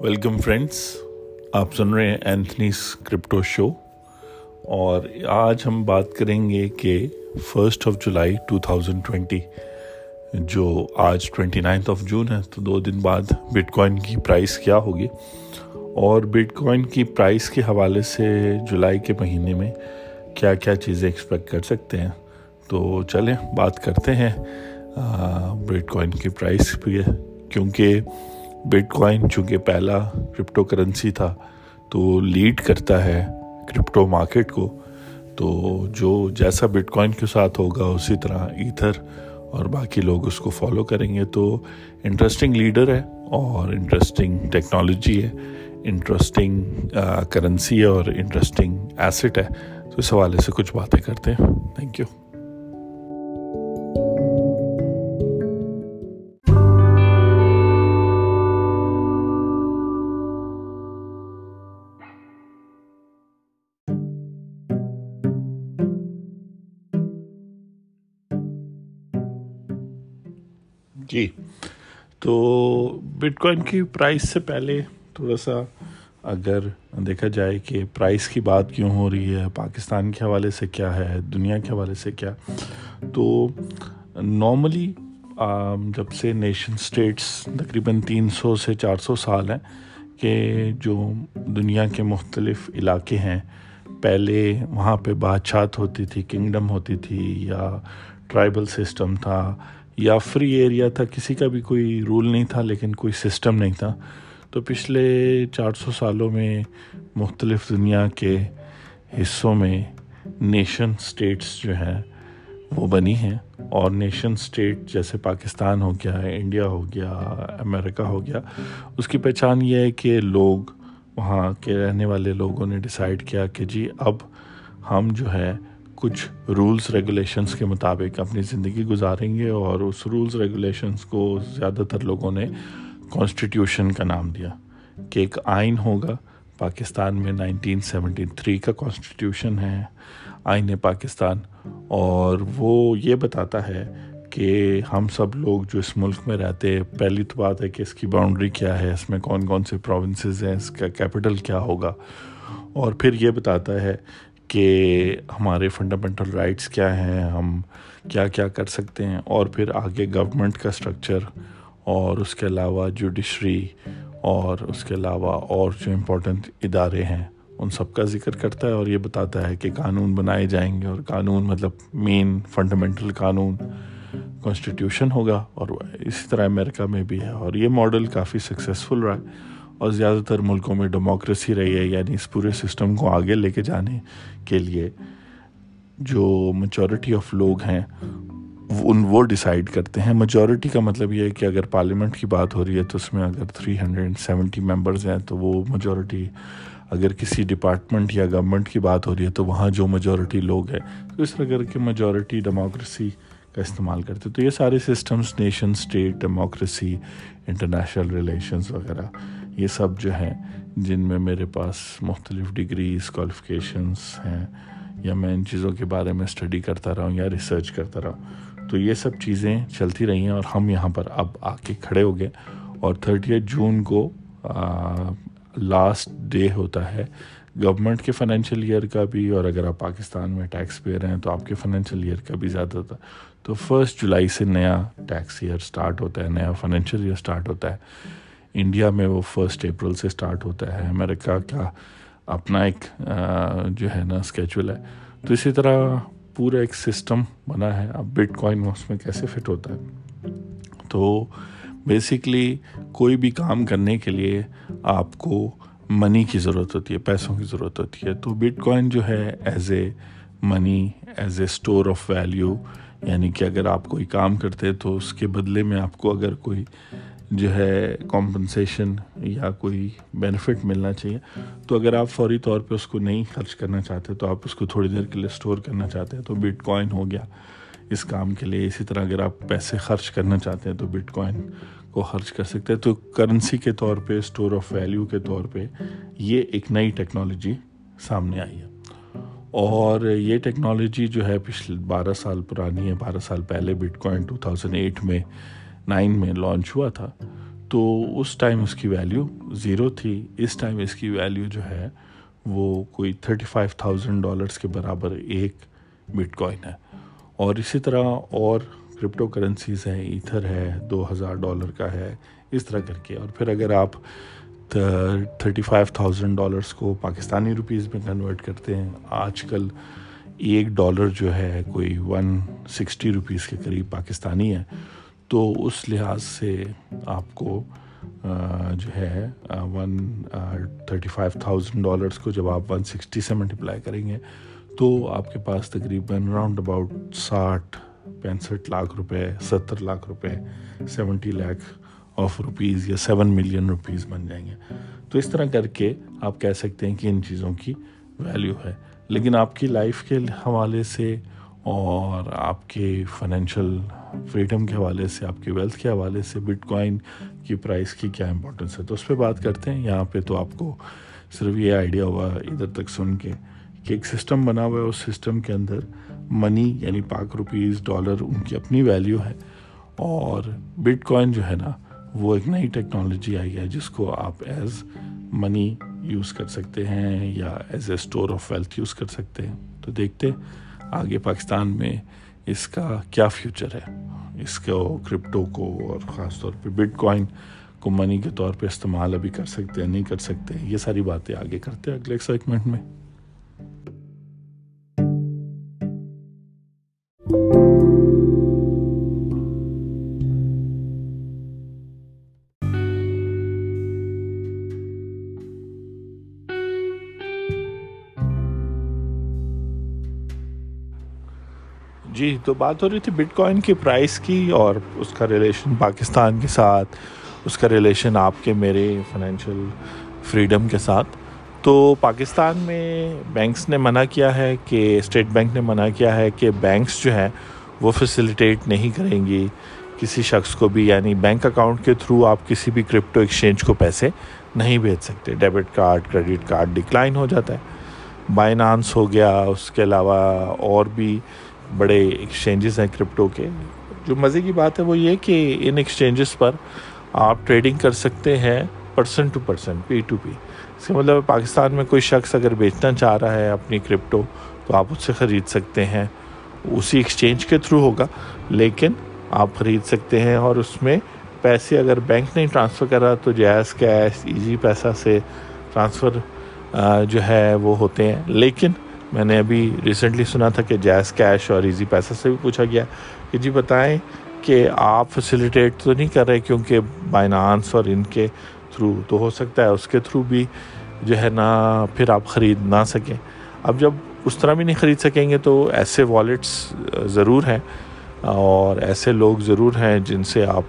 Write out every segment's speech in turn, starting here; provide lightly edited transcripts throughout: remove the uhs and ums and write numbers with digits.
Welcome friends, آپ سن رہے ہیں اینتھنیز کرپٹو شو، اور آج ہم بات کریں گے کہ 1 جولائی 2020، جو آج 29 جون ہے، تو 2 دن بعد بٹ کوائن کی پرائس کیا ہوگی، اور بٹ کوائن کی پرائس کے حوالے سے جولائی کے مہینے میں کیا کیا چیزیں ایکسپیکٹ کر سکتے ہیں۔ تو چلیں بات کرتے ہیں بٹ کوائن کی پرائس پہ، کیونکہ بٹ کوائن چونکہ پہلا کرپٹو کرنسی تھا تو لیڈ کرتا ہے کرپٹو مارکیٹ کو۔ تو جو جیسا بٹ کوائن کے ساتھ ہوگا اسی طرح ایتھر اور باقی لوگ اس کو فالو کریں گے۔ تو انٹرسٹنگ لیڈر ہے، اور انٹرسٹنگ ٹیکنالوجی ہے، انٹرسٹنگ کرنسی ہے، اور انٹرسٹنگ ایسٹ ہے۔ تو اس حوالے سے کچھ باتیں کرتے ہیں۔ Thank you. جی، تو بٹ کوائن کی پرائس سے پہلے تھوڑا سا اگر دیکھا جائے کہ پرائس کی بات کیوں ہو رہی ہے، پاکستان کے حوالے سے کیا ہے، دنیا کے حوالے سے کیا، تو نارملی جب سے نیشن سٹیٹس تقریباً 300 سے 400 سال ہیں کہ جو دنیا کے مختلف علاقے ہیں، پہلے وہاں پہ بادشاہت ہوتی تھی، کنگڈم ہوتی تھی، یا ٹرائبل سسٹم تھا، یا فری ایریا تھا، کسی کا بھی کوئی رول نہیں تھا، لیکن کوئی سسٹم نہیں تھا۔ تو پچھلے 400 سالوں میں مختلف دنیا کے حصوں میں نیشن سٹیٹس جو ہیں وہ بنی ہیں، اور نیشن سٹیٹ جیسے پاکستان ہو گیا، انڈیا ہو گیا، امریکہ ہو گیا، اس کی پہچان یہ ہے کہ لوگ، وہاں کے رہنے والے لوگوں نے ڈیسائیڈ کیا کہ جی اب ہم جو ہے کچھ رولز ریگولیشنز کے مطابق اپنی زندگی گزاریں گے، اور اس رولز ریگولیشنز کو زیادہ تر لوگوں نے کانسٹیٹیوشن کا نام دیا کہ ایک آئین ہوگا۔ پاکستان میں 1973 کا کانسٹیٹیوشن ہے، آئین پاکستان، اور وہ یہ بتاتا ہے کہ ہم سب لوگ جو اس ملک میں رہتے ہیں، پہلی تو بات ہے کہ اس کی باؤنڈری کیا ہے، اس میں کون کون سے پروونسز ہیں، اس کا کیپٹل کیا ہوگا، اور پھر یہ بتاتا ہے کہ ہمارے فنڈامنٹل رائٹس کیا ہیں، ہم کیا کیا کر سکتے ہیں، اور پھر آگے گورنمنٹ کا سٹرکچر، اور اس کے علاوہ جوڈیشری، اور اس کے علاوہ اور جو امپورٹنٹ ادارے ہیں ان سب کا ذکر کرتا ہے، اور یہ بتاتا ہے کہ قانون بنائے جائیں گے، اور قانون مطلب مین فنڈامنٹل قانون کانسٹیٹیوشن ہوگا، اور اسی طرح امریکہ میں بھی ہے۔ اور یہ ماڈل کافی سکسیسفل رہا ہے، اور زیادہ تر ملکوں میں ڈیموکریسی رہی ہے، یعنی اس پورے سسٹم کو آگے لے کے جانے کے لیے جو میجورٹی آف لوگ ہیں وہ ڈیسائیڈ کرتے ہیں۔ میجورٹی کا مطلب یہ ہے کہ اگر پارلیمنٹ کی بات ہو رہی ہے تو اس میں اگر 370 ممبرز ہیں تو وہ میجورٹی، اگر کسی ڈپارٹمنٹ یا گورنمنٹ کی بات ہو رہی ہے تو وہاں جو میجورٹی لوگ ہیں، تو اس طرح کر کے میجورٹی ڈیموکریسی کا استعمال کرتے۔ تو یہ سارے systems, nation state, democracy, international relations وغیرہ، یہ سب جو ہیں جن میں میرے پاس مختلف ڈگریز، کوالیفیکیشنز ہیں، یا میں ان چیزوں کے بارے میں اسٹڈی کرتا رہا ہوں یا ریسرچ کرتا رہا ہوں، تو یہ سب چیزیں چلتی رہی ہیں، اور ہم یہاں پر اب آ کے کھڑے ہو گئے۔ اور 30 جون کو لاسٹ ڈے ہوتا ہے گورنمنٹ کے فائنینشیل ایئر کا بھی، اور اگر آپ پاکستان میں ٹیکس پیئر ہیں تو آپ کے فائنینشیل ایئر کا بھی زیادہ تھا۔ تو 1 جولائی سے نیا ٹیکس ایئر سٹارٹ ہوتا ہے، نیا فائنینشیل ایئر سٹارٹ ہوتا ہے۔ انڈیا میں وہ 1 اپریل سے سٹارٹ ہوتا ہے، امریکہ کا اپنا ایک جو ہے نا اسکیجول ہے۔ تو اسی طرح پورا ایک سسٹم بنا ہے۔ اب بٹ کوائن اس میں کیسے فٹ ہوتا ہے؟ تو بیسیکلی کوئی بھی کام کرنے کے لیے آپ کو منی کی ضرورت ہوتی ہے، پیسوں کی ضرورت ہوتی ہے۔ تو بٹ کوائن جو ہے as a money, as a store of value, یعنی کہ اگر آپ کوئی کام کرتے تو اس کے بدلے میں آپ کو اگر کوئی جو ہے کمپنسیشن یا کوئی بینیفٹ ملنا چاہیے، تو اگر آپ فوری طور پہ اس کو نہیں خرچ کرنا چاہتے تو آپ اس کو تھوڑی دیر کے لیے سٹور کرنا چاہتے ہیں تو بٹ کوائن ہو گیا اس کام کے لیے۔ اسی طرح اگر آپ پیسے خرچ کرنا چاہتے ہیں تو بٹ کوائن کو خرچ کر سکتے ہیں۔ تو کرنسی کے طور پہ، اسٹور آف ویلیو کے طور پہ، یہ ایک نئی ٹیکنالوجی سامنے آئی ہے، اور یہ ٹیکنالوجی جو ہے پچھلے 12 سال پرانی ہے۔ 12 سال پہلے بٹ کوائن 2008 میں 9 میں لانچ ہوا تھا۔ تو اس ٹائم اس کی ویلیو 0 تھی، اس ٹائم اس کی ویلیو جو ہے وہ کوئی $35,000 کے برابر ایک بٹ کوائن ہے، اور اسی طرح اور کرپٹو کرنسیز ہیں، ایتھر ہے $2,000 کا ہے، اس طرح کر کے. اور پھر اگر آپ $35,000 کو پاکستانی روپیز میں کنورٹ کرتے ہیں، آج کل $1 جو ہے کوئی 160 روپیز کے قریب پاکستانی ہے، تو اس لحاظ سے آپ کو جو ہے $35,000 کو جب آپ 160 سے ملٹیپلائی کریں گے تو آپ کے پاس تقریباً راؤنڈ اباؤٹ 60-65 لاکھ روپے، 70 لاکھ روپے، 70 لاکھ روپیز یا 7 ملین روپیز بن جائیں گے. تو اس طرح کر کے آپ کہہ سکتے ہیں کہ ان چیزوں کی ویلیو ہے. لیکن آپ کی لائف کے حوالے سے اور آپ کے فائنینشیل فریڈم کے حوالے سے، آپ کے ویلتھ کے حوالے سے بٹ کوائن کی پرائس کی کیا امپورٹنس ہے، تو اس پہ بات کرتے ہیں. یہاں پہ تو آپ کو صرف یہ آئیڈیا ہوا ادھر تک سن کے کہ ایک سسٹم بنا ہوا ہے، اس سسٹم کے اندر منی یعنی پاک روپیز، ڈالر، ان کی اپنی ویلیو ہے، اور بٹ کوائن جو ہے نا وہ ایک نئی ٹیکنالوجی آئی ہے جس کو آپ ایز منی یوز کر سکتے ہیں یا as a store of wealth use کر سکتے ہیں. تو دیکھتے آگے پاکستان میں اس کا کیا فیوچر ہے، اس کو، کرپٹو کو، اور خاص طور پہ بٹ کوائن کو منی کے طور پہ استعمال ابھی کر سکتے ہیں، نہیں کر سکتے، یہ ساری باتیں آگے کرتے ہیں اگلے سیگمنٹ میں. جی، تو بات ہو رہی تھی بٹ کوائن کی پرائس کی اور اس کا ریلیشن پاکستان کے ساتھ، اس کا ریلیشن آپ کے میرے فائنینشیل فریڈم کے ساتھ. تو پاکستان میں بینکس نے منع کیا ہے کہ، اسٹیٹ بینک نے منع کیا ہے کہ بینکس جو ہیں وہ فیسیلیٹیٹ نہیں کریں گی کسی شخص کو بھی، یعنی بینک اکاؤنٹ کے تھرو آپ کسی بھی کرپٹو ایکسچینج کو پیسے نہیں بھیج سکتے. Debit card, credit card decline ہو جاتا ہے. بائنانس ہو گیا، اس کے علاوہ اور بھی بڑے ایکسچینجز ہیں کرپٹو کے. جو مزے کی بات ہے وہ یہ کہ ان ایکسچینجز پر آپ ٹریڈنگ کر سکتے ہیں person to person, P to P. اس کا مطلب پاکستان میں کوئی شخص اگر بیچنا چاہ رہا ہے اپنی کرپٹو تو آپ اس سے خرید سکتے ہیں، اسی ایکسچینج کے تھرو ہوگا لیکن آپ خرید سکتے ہیں. اور اس میں پیسے اگر بینک نہیں ٹرانسفر کر رہا تو جیز کیش، ایزی پیسہ سے ٹرانسفر جو ہے وہ ہوتے ہیں. لیکن میں نے ابھی ریسنٹلی سنا تھا کہ جیز کیش اور ایزی پیسہ سے بھی پوچھا گیا کہ جی بتائیں کہ آپ فیسیلیٹیٹ تو نہیں کر رہے کیونکہ بائنانس اور ان کے تھرو، تو ہو سکتا ہے اس کے تھرو بھی جو ہے نا پھر آپ خرید نہ سکیں. اب جب اس طرح بھی نہیں خرید سکیں گے تو ایسے والیٹس ضرور ہیں اور ایسے لوگ ضرور ہیں جن سے آپ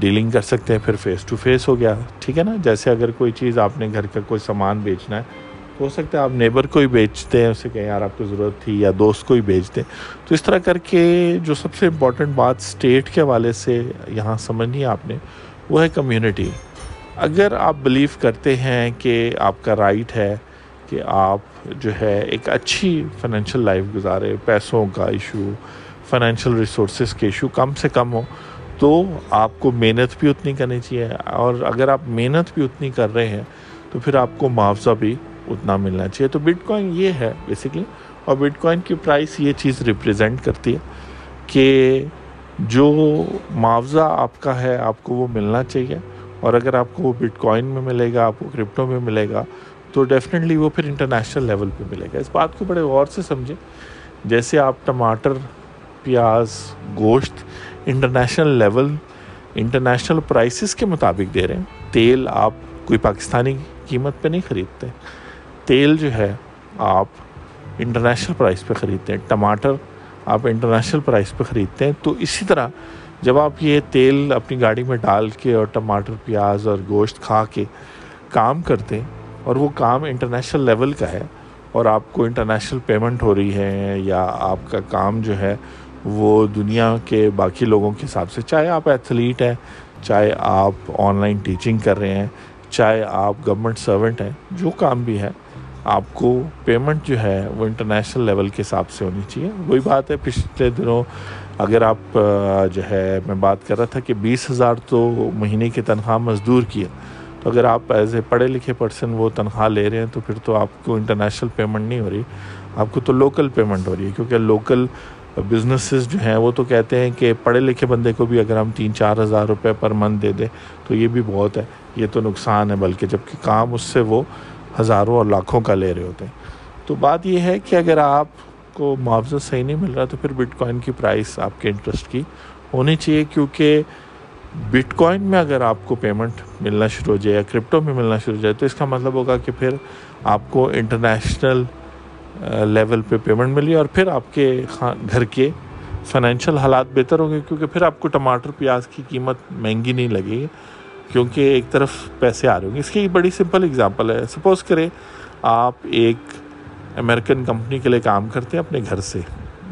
ڈیلنگ کر سکتے ہیں، پھر فیس ٹو فیس ہو گیا، ٹھیک ہے نا. جیسے اگر کوئی چیز آپ نے گھر کا کوئی سامان بیچنا ہے، ہو سکتا ہے آپ نیبر کو ہی بیچتے ہیں، اسے کہیں یار آپ کو ضرورت تھی، یا دوست کو ہی بیچتے ہیں. تو اس طرح کر کے جو سب سے امپورٹنٹ بات اسٹیٹ کے حوالے سے یہاں سمجھنی ہے آپ نے، وہ ہے کمیونٹی. اگر آپ بلیو کرتے ہیں کہ آپ کا رائٹ ہے کہ آپ جو ہے ایک اچھی فائنینشیل لائف گزارے، پیسوں کا ایشو، فائنینشیل ریسورسز کے ایشو کم سے کم ہو، تو آپ کو محنت بھی اتنی کرنی چاہیے. اور اگر آپ محنت بھی اتنی کر رہے ہیں تو پھر آپ کو معاوضہ بھی اتنا ملنا چاہیے. تو بٹ کوائن یہ ہے بیسیکلی، اور بٹ کوائن کی پرائس یہ چیز ریپریزنٹ کرتی ہے کہ جو معاوضہ آپ کا ہے آپ کو وہ ملنا چاہیے. اور اگر آپ کو وہ بٹ کوائن میں ملے گا، آپ کو کرپٹو میں ملے گا، تو ڈیفینیٹلی وہ پھر انٹرنیشنل لیول پہ ملے گا. اس بات کو بڑے غور سے سمجھیں. جیسے آپ ٹماٹر، پیاز، گوشت انٹرنیشنل لیول، انٹرنیشنل پرائسز کے مطابق دے رہے ہیں. تیل آپ کوئی پاکستانی قیمت پہ نہیں خریدتے، تیل جو ہے آپ انٹرنیشنل پرائس پہ خریدتے ہیں. ٹماٹر آپ انٹرنیشنل پرائس پہ خریدتے ہیں. تو اسی طرح جب آپ یہ تیل اپنی گاڑی میں ڈال کے اور ٹماٹر، پیاز اور گوشت کھا کے کام کرتے ہیں، اور وہ کام انٹرنیشنل لیول کا ہے اور آپ کو انٹرنیشنل پیمنٹ ہو رہی ہے، یا آپ کا کام جو ہے وہ دنیا کے باقی لوگوں کے حساب سے، چاہے آپ ایتھلیٹ ہیں، چاہے آپ آن لائن ٹیچنگ کر رہے ہیں، چاہے آپ گورنمنٹ سرونٹ ہیں، جو کام بھی ہے آپ کو پیمنٹ جو ہے وہ انٹرنیشنل لیول کے حساب سے ہونی چاہیے. وہی بات ہے، پچھلے دنوں اگر آپ جو ہے میں بات کر رہا تھا کہ 20,000 تو مہینے کی تنخواہ مزدور کی ہے، تو اگر آپ ایز اے پڑھے لکھے پرسن وہ تنخواہ لے رہے ہیں تو پھر تو آپ کو انٹرنیشنل پیمنٹ نہیں ہو رہی، آپ کو تو لوکل پیمنٹ ہو رہی ہے، کیونکہ لوکل بزنسز جو ہیں وہ تو کہتے ہیں کہ پڑھے لکھے بندے کو بھی اگر ہم 3-4 ہزار روپے پر منتھ دے دیں تو یہ بھی بہت ہے، یہ تو نقصان ہے، بلکہ جبکہ کام اس سے وہ ہزاروں اور لاکھوں کا لے رہے ہوتے ہیں۔ تو بات یہ ہے کہ اگر آپ کو معاوضہ صحیح نہیں مل رہا تو پھر بٹ کوائن کی پرائس آپ کے انٹرسٹ کی ہونی چاہیے، کیونکہ بٹ کوائن میں اگر آپ کو پیمنٹ ملنا شروع ہو جائے یا کرپٹو میں ملنا شروع ہو جائے تو اس کا مطلب ہوگا کہ پھر آپ کو انٹرنیشنل لیول پہ پیمنٹ ملی اور پھر آپ کے گھر کے فائنینشیل حالات بہتر ہوں گے، کیونکہ پھر آپ کو ٹماٹر پیاز کی قیمت مہنگی نہیں لگے گی، کیونکہ ایک طرف پیسے آ رہے ہوں گے۔ اس کی ایک بڑی سمپل اگزامپل ہے، سپوز کریں آپ ایک امریکن کمپنی کے لیے کام کرتے ہیں اپنے گھر سے،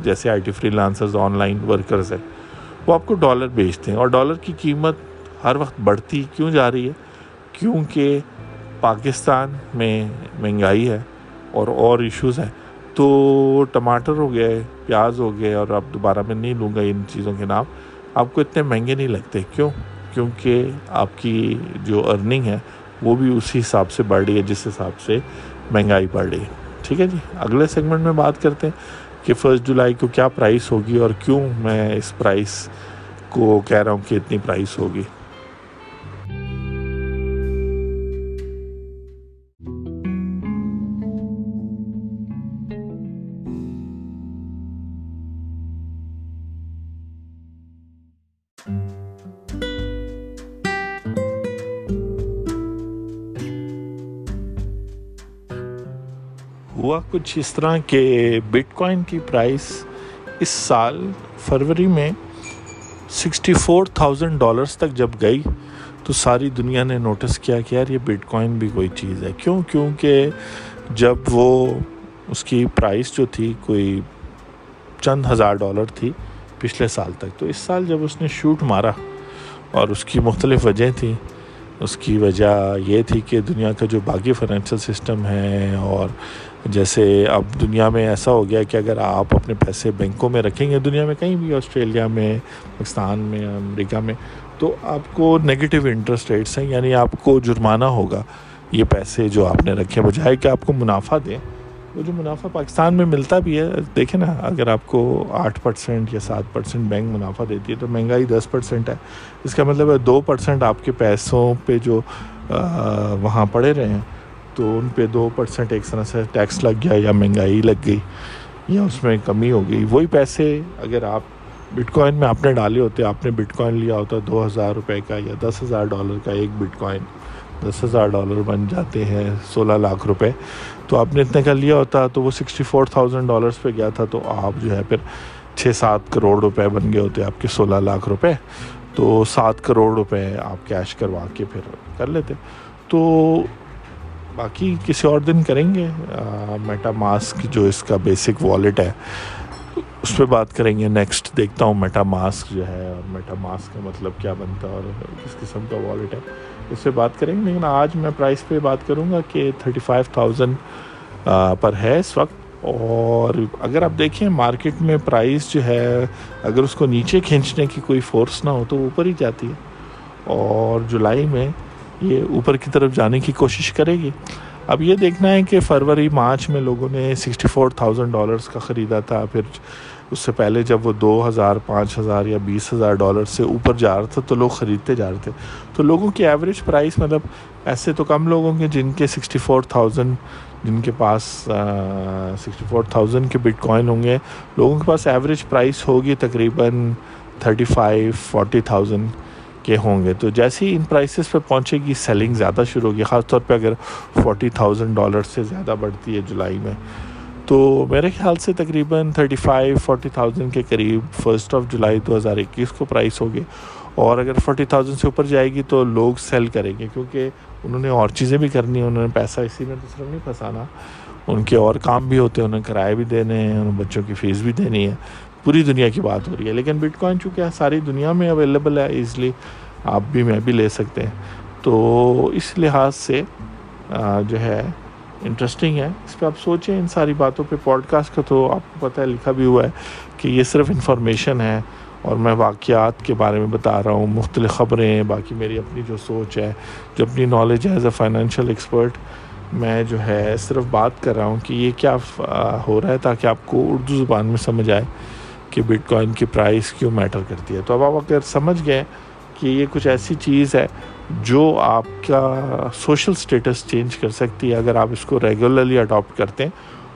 جیسے I T freelancers, online workers ہیں، وہ آپ کو ڈالر بیچتے ہیں اور ڈالر کی قیمت ہر وقت بڑھتی کیوں جا رہی ہے؟ کیونکہ پاکستان میں مہنگائی ہے اور ایشوز ہیں، تو ٹماٹر ہو گئے، پیاز ہو گئے، اور اب دوبارہ میں نہیں لوں گا ان چیزوں کے نام، آپ کو اتنے مہنگے نہیں لگتے، کیوں؟ کیونکہ آپ کی جو ارننگ ہے وہ بھی اسی حساب سے بڑھ رہی ہے جس حساب سے مہنگائی بڑھ رہی ہے۔ ٹھیک ہے جی، اگلے سیگمنٹ میں بات کرتے ہیں کہ 1 جولائی کو کیا پرائس ہوگی اور کیوں میں اس پرائس کو کہہ رہا ہوں کہ اتنی پرائس ہوگی۔ ہوا کچھ اس طرح کہ بٹ کوائن کی پرائس اس سال فروری میں $64,000 تک جب گئی تو ساری دنیا نے نوٹس کیا کہ یار یہ بٹ کوائن بھی کوئی چیز ہے، کیوں؟ کیونکہ جب وہ اس کی پرائس جو تھی کوئی چند ہزار ڈالر تھی پچھلے سال تک، تو اس سال جب اس نے شوٹ مارا، اور اس کی مختلف وجہیں تھیں، اس کی وجہ یہ تھی کہ دنیا کا جو باقی فائنینشیل سسٹم ہے، اور جیسے اب دنیا میں ایسا ہو گیا کہ اگر آپ اپنے پیسے بینکوں میں رکھیں گے دنیا میں کہیں بھی، آسٹریلیا میں، پاکستان میں، امریکہ میں، تو آپ کو نگیٹیو انٹرسٹ ریٹس ہیں، یعنی آپ کو جرمانہ ہوگا یہ پیسے جو آپ نے رکھے، بجائے کہ آپ کو منافع دیں۔ وہ جو منافع پاکستان میں ملتا بھی ہے، دیکھیں نا، اگر آپ کو 8% یا 7% بینک منافع دیتی ہے تو مہنگائی 10% ہے، اس کا مطلب ہے 2% آپ کے پیسوں پہ جو وہاں پڑے رہے ہیں تو ان پہ 2% ایک طرح سے ٹیکس لگ گیا، یا مہنگائی لگ گئی، یا اس میں کمی ہو گئی۔ وہی پیسے اگر آپ بٹ کوائن میں آپ نے ڈالے ہوتے، آپ نے بٹ کوائن لیا ہوتا 2,000 روپے کا یا $10,000 کا، ایک بٹ کوائن $10,000 بن جاتے ہیں 16 لاکھ روپے، تو آپ نے اتنے کا لیا ہوتا تو وہ $64,000 پہ گیا تھا، تو آپ جو ہے پھر 6-7 کروڑ روپے بن گئے ہوتے آپ کے 16 لاکھ روپے، تو 7 کروڑ روپے آپ کیش کروا کے پھر کر لیتے۔ تو باقی کسی اور دن کریں گے، میٹا ماسک جو اس کا بیسک والیٹ ہے اس پہ بات کریں گے نیکسٹ، دیکھتا ہوں میٹا ماسک جو ہے اور میٹا ماسک کا مطلب کیا بنتا ہے اور کس قسم کا والیٹ ہے، اس پہ بات کریں گے، لیکن آج میں پرائس پہ بات کروں گا کہ 35,000 پر ہے اس وقت۔ اور اگر آپ دیکھیں مارکیٹ میں پرائس جو ہے اگر اس کو نیچے کھینچنے کی کوئی فورس نہ ہو تو اوپر ہی جاتی ہے، اور جولائی میں یہ اوپر کی طرف جانے کی کوشش کرے گی۔ اب یہ دیکھنا ہے کہ فروری مارچ میں لوگوں نے $64,000 کا خریدا تھا، پھر اس سے پہلے جب وہ 2,000, 5,000 or $20,000 سے اوپر جا رہا تھا تو لوگ خریدتے جا رہے تھے، تو لوگوں کی ایوریج پرائس، مطلب ایسے تو کم لوگ ہوں گے جن کے 64,000، جن کے پاس 64,000 کے بٹ کوائن ہوں گے، لوگوں کے پاس ایوریج پرائس ہوگی تقریباً 35,000-40,000 کے ہوں گے۔ تو جیسے ہی ان پرائسز پہ پہنچے گی سیلنگ زیادہ شروع ہوگی، خاص طور پہ اگر $40,000 سے زیادہ بڑھتی ہے جولائی میں، تو میرے خیال سے تقریباً 35,000-40,000 کے قریب 1 جولائی 2021 کو پرائس ہوگی، اور اگر 40,000 سے اوپر جائے گی تو لوگ سیل کریں گے، کیونکہ انہوں نے اور چیزیں بھی کرنی ہیں، انہوں نے پیسہ اسی میں تو صرف نہیں پھنسانا، ان کے اور کام بھی ہوتے ہیں، انہیں کرائے بھی دینے ہیں، انہیں بچوں کی فیس بھی دینی ہے، پوری دنیا کی بات ہو رہی ہے، لیکن بٹ کوائن چونکہ ساری دنیا میں اویلیبل ہے اس لیے آپ بھی میں بھی لے سکتے ہیں، تو اس لحاظ سے جو ہے انٹرسٹنگ ہے. اس پہ آپ سوچیں ان ساری باتوں پہ. پوڈ کاسٹ کا تو آپ کو پتہ ہے لکھا بھی ہوا ہے کہ یہ صرف انفارمیشن ہے اور میں واقعات کے بارے میں بتا رہا ہوں, مختلف خبریں, باقی میری اپنی جو سوچ ہے, جو اپنی نالج ہے ایز اے فائنینشیل ایکسپرٹ, میں جو ہے صرف بات کر رہا ہوں کہ یہ کیا ہو رہا ہے تاکہ آپ کو اردو زبان میں سمجھ آئے کہ بٹ کوائن کی پرائس کیوں میٹر کرتی ہے. تو اب آپ اگر سمجھ گئے کہ یہ کچھ ایسی چیز ہے جو آپ کا سوشل سٹیٹس چینج کر سکتی ہے اگر آپ اس کو ریگولرلی اڈاپٹ کرتے ہیں,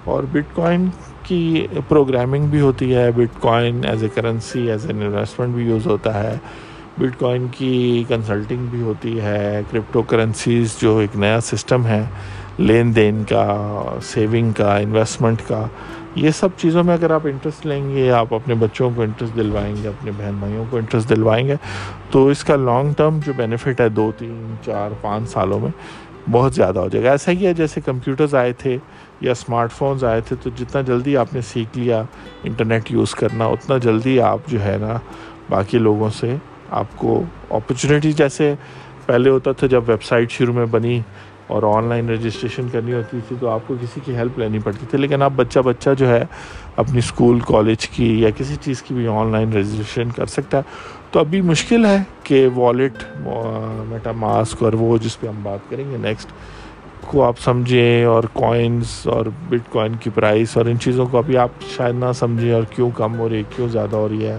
اور بٹ کوائن کی پروگرامنگ بھی ہوتی ہے, bitcoin as a currency as an investment بھی یوز ہوتا ہے, بٹ کوائن کی کنسلٹنگ بھی ہوتی ہے, کرپٹو کرنسیز جو ایک نیا سسٹم ہے لین دین کا, سیونگ کا, انویسٹمنٹ کا, یہ سب چیزوں میں اگر آپ انٹرسٹ لیں گے, آپ اپنے بچوں کو انٹرسٹ دلوائیں گے, اپنے بہن بھائیوں کو انٹرسٹ دلوائیں گے, تو اس کا لانگ ٹرم جو بینیفٹ ہے 2-3-4-5 سالوں میں بہت زیادہ ہو جائے گا. ایسا ہی ہے جیسے کمپیوٹرز آئے تھے یا اسمارٹ فونز آئے تھے, تو جتنا جلدی آپ نے سیکھ لیا انٹرنیٹ یوز کرنا, اتنا جلدی آپ جو ہے نا باقی لوگوں سے آپ کو اپرچونیٹی, جیسے پہلے ہوتا تھا جب ویب سائٹ شروع میں بنی اور آن لائن رجسٹریشن کرنی ہوتی تھی تو آپ کو کسی کی ہیلپ لینی پڑتی تھی, لیکن آپ بچہ جو ہے اپنی اسکول کالج کی یا کسی چیز کی بھی آن لائن رجسٹریشن کر سکتا ہے. تو ابھی مشکل ہے کہ والیٹ, میٹا ماسک اور وہ جس پہ ہم بات کریں گے نیکسٹ, کو آپ سمجھیں, اور کوائنز اور بٹ کوائن کی پرائس اور ان چیزوں کو ابھی آپ شاید نہ سمجھیں, اور کیوں کم ہو رہی ہے, کیوں زیادہ ہو رہی ہے,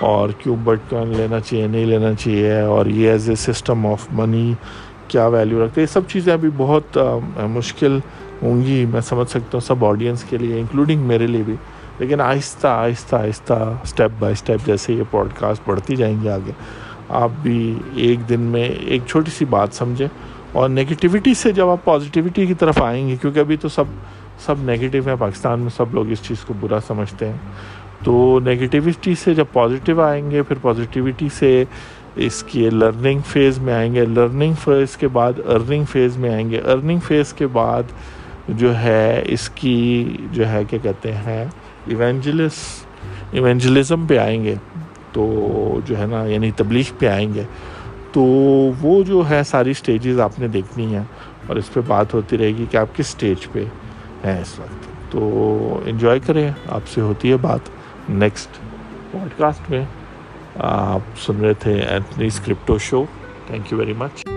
اور کیوں بٹ کوائن لینا چاہیے نہیں لینا چاہیے, اور یہ as a system of money کیا ویلیو رکھتے ہیں, یہ سب چیزیں ابھی بہت مشکل ہوں گی, میں سمجھ سکتا ہوں سب آڈینس کے لیے انکلوڈنگ میرے لیے بھی. لیکن آہستہ آہستہ آہستہ اسٹیپ بائی اسٹیپ جیسے یہ پوڈ کاسٹ بڑھتی جائیں گے آگے, آپ بھی ایک دن میں ایک چھوٹی سی بات سمجھیں, اور نگیٹیوٹی سے جب آپ پازیٹیوٹی کی طرف آئیں گے, کیونکہ ابھی تو سب نگیٹیو ہیں پاکستان میں, سب لوگ اس چیز کو برا سمجھتے ہیں, تو نگیٹیوٹی سے جب پازیٹیو آئیں گے, پھر پازیٹیوٹی سے اس کے لرننگ فیز میں آئیں گے, لرننگ فیز کے بعد ارننگ فیز میں آئیں گے, ارننگ فیز کے بعد جو ہے اس کی جو ہے کیا کہتے ہیں ایونجلزم پہ آئیں گے, تو جو ہے نا یعنی تبلیغ پہ آئیں گے. تو وہ جو ہے ساری سٹیجز آپ نے دیکھنی ہیں, اور اس پہ بات ہوتی رہے گی کہ آپ کس سٹیج پہ ہیں اس وقت. تو انجوائے کریں, آپ سے ہوتی ہے بات نیکسٹ پوڈ کاسٹ میں. آپ سن رہے تھے Anthony's crypto show. Thank you very much.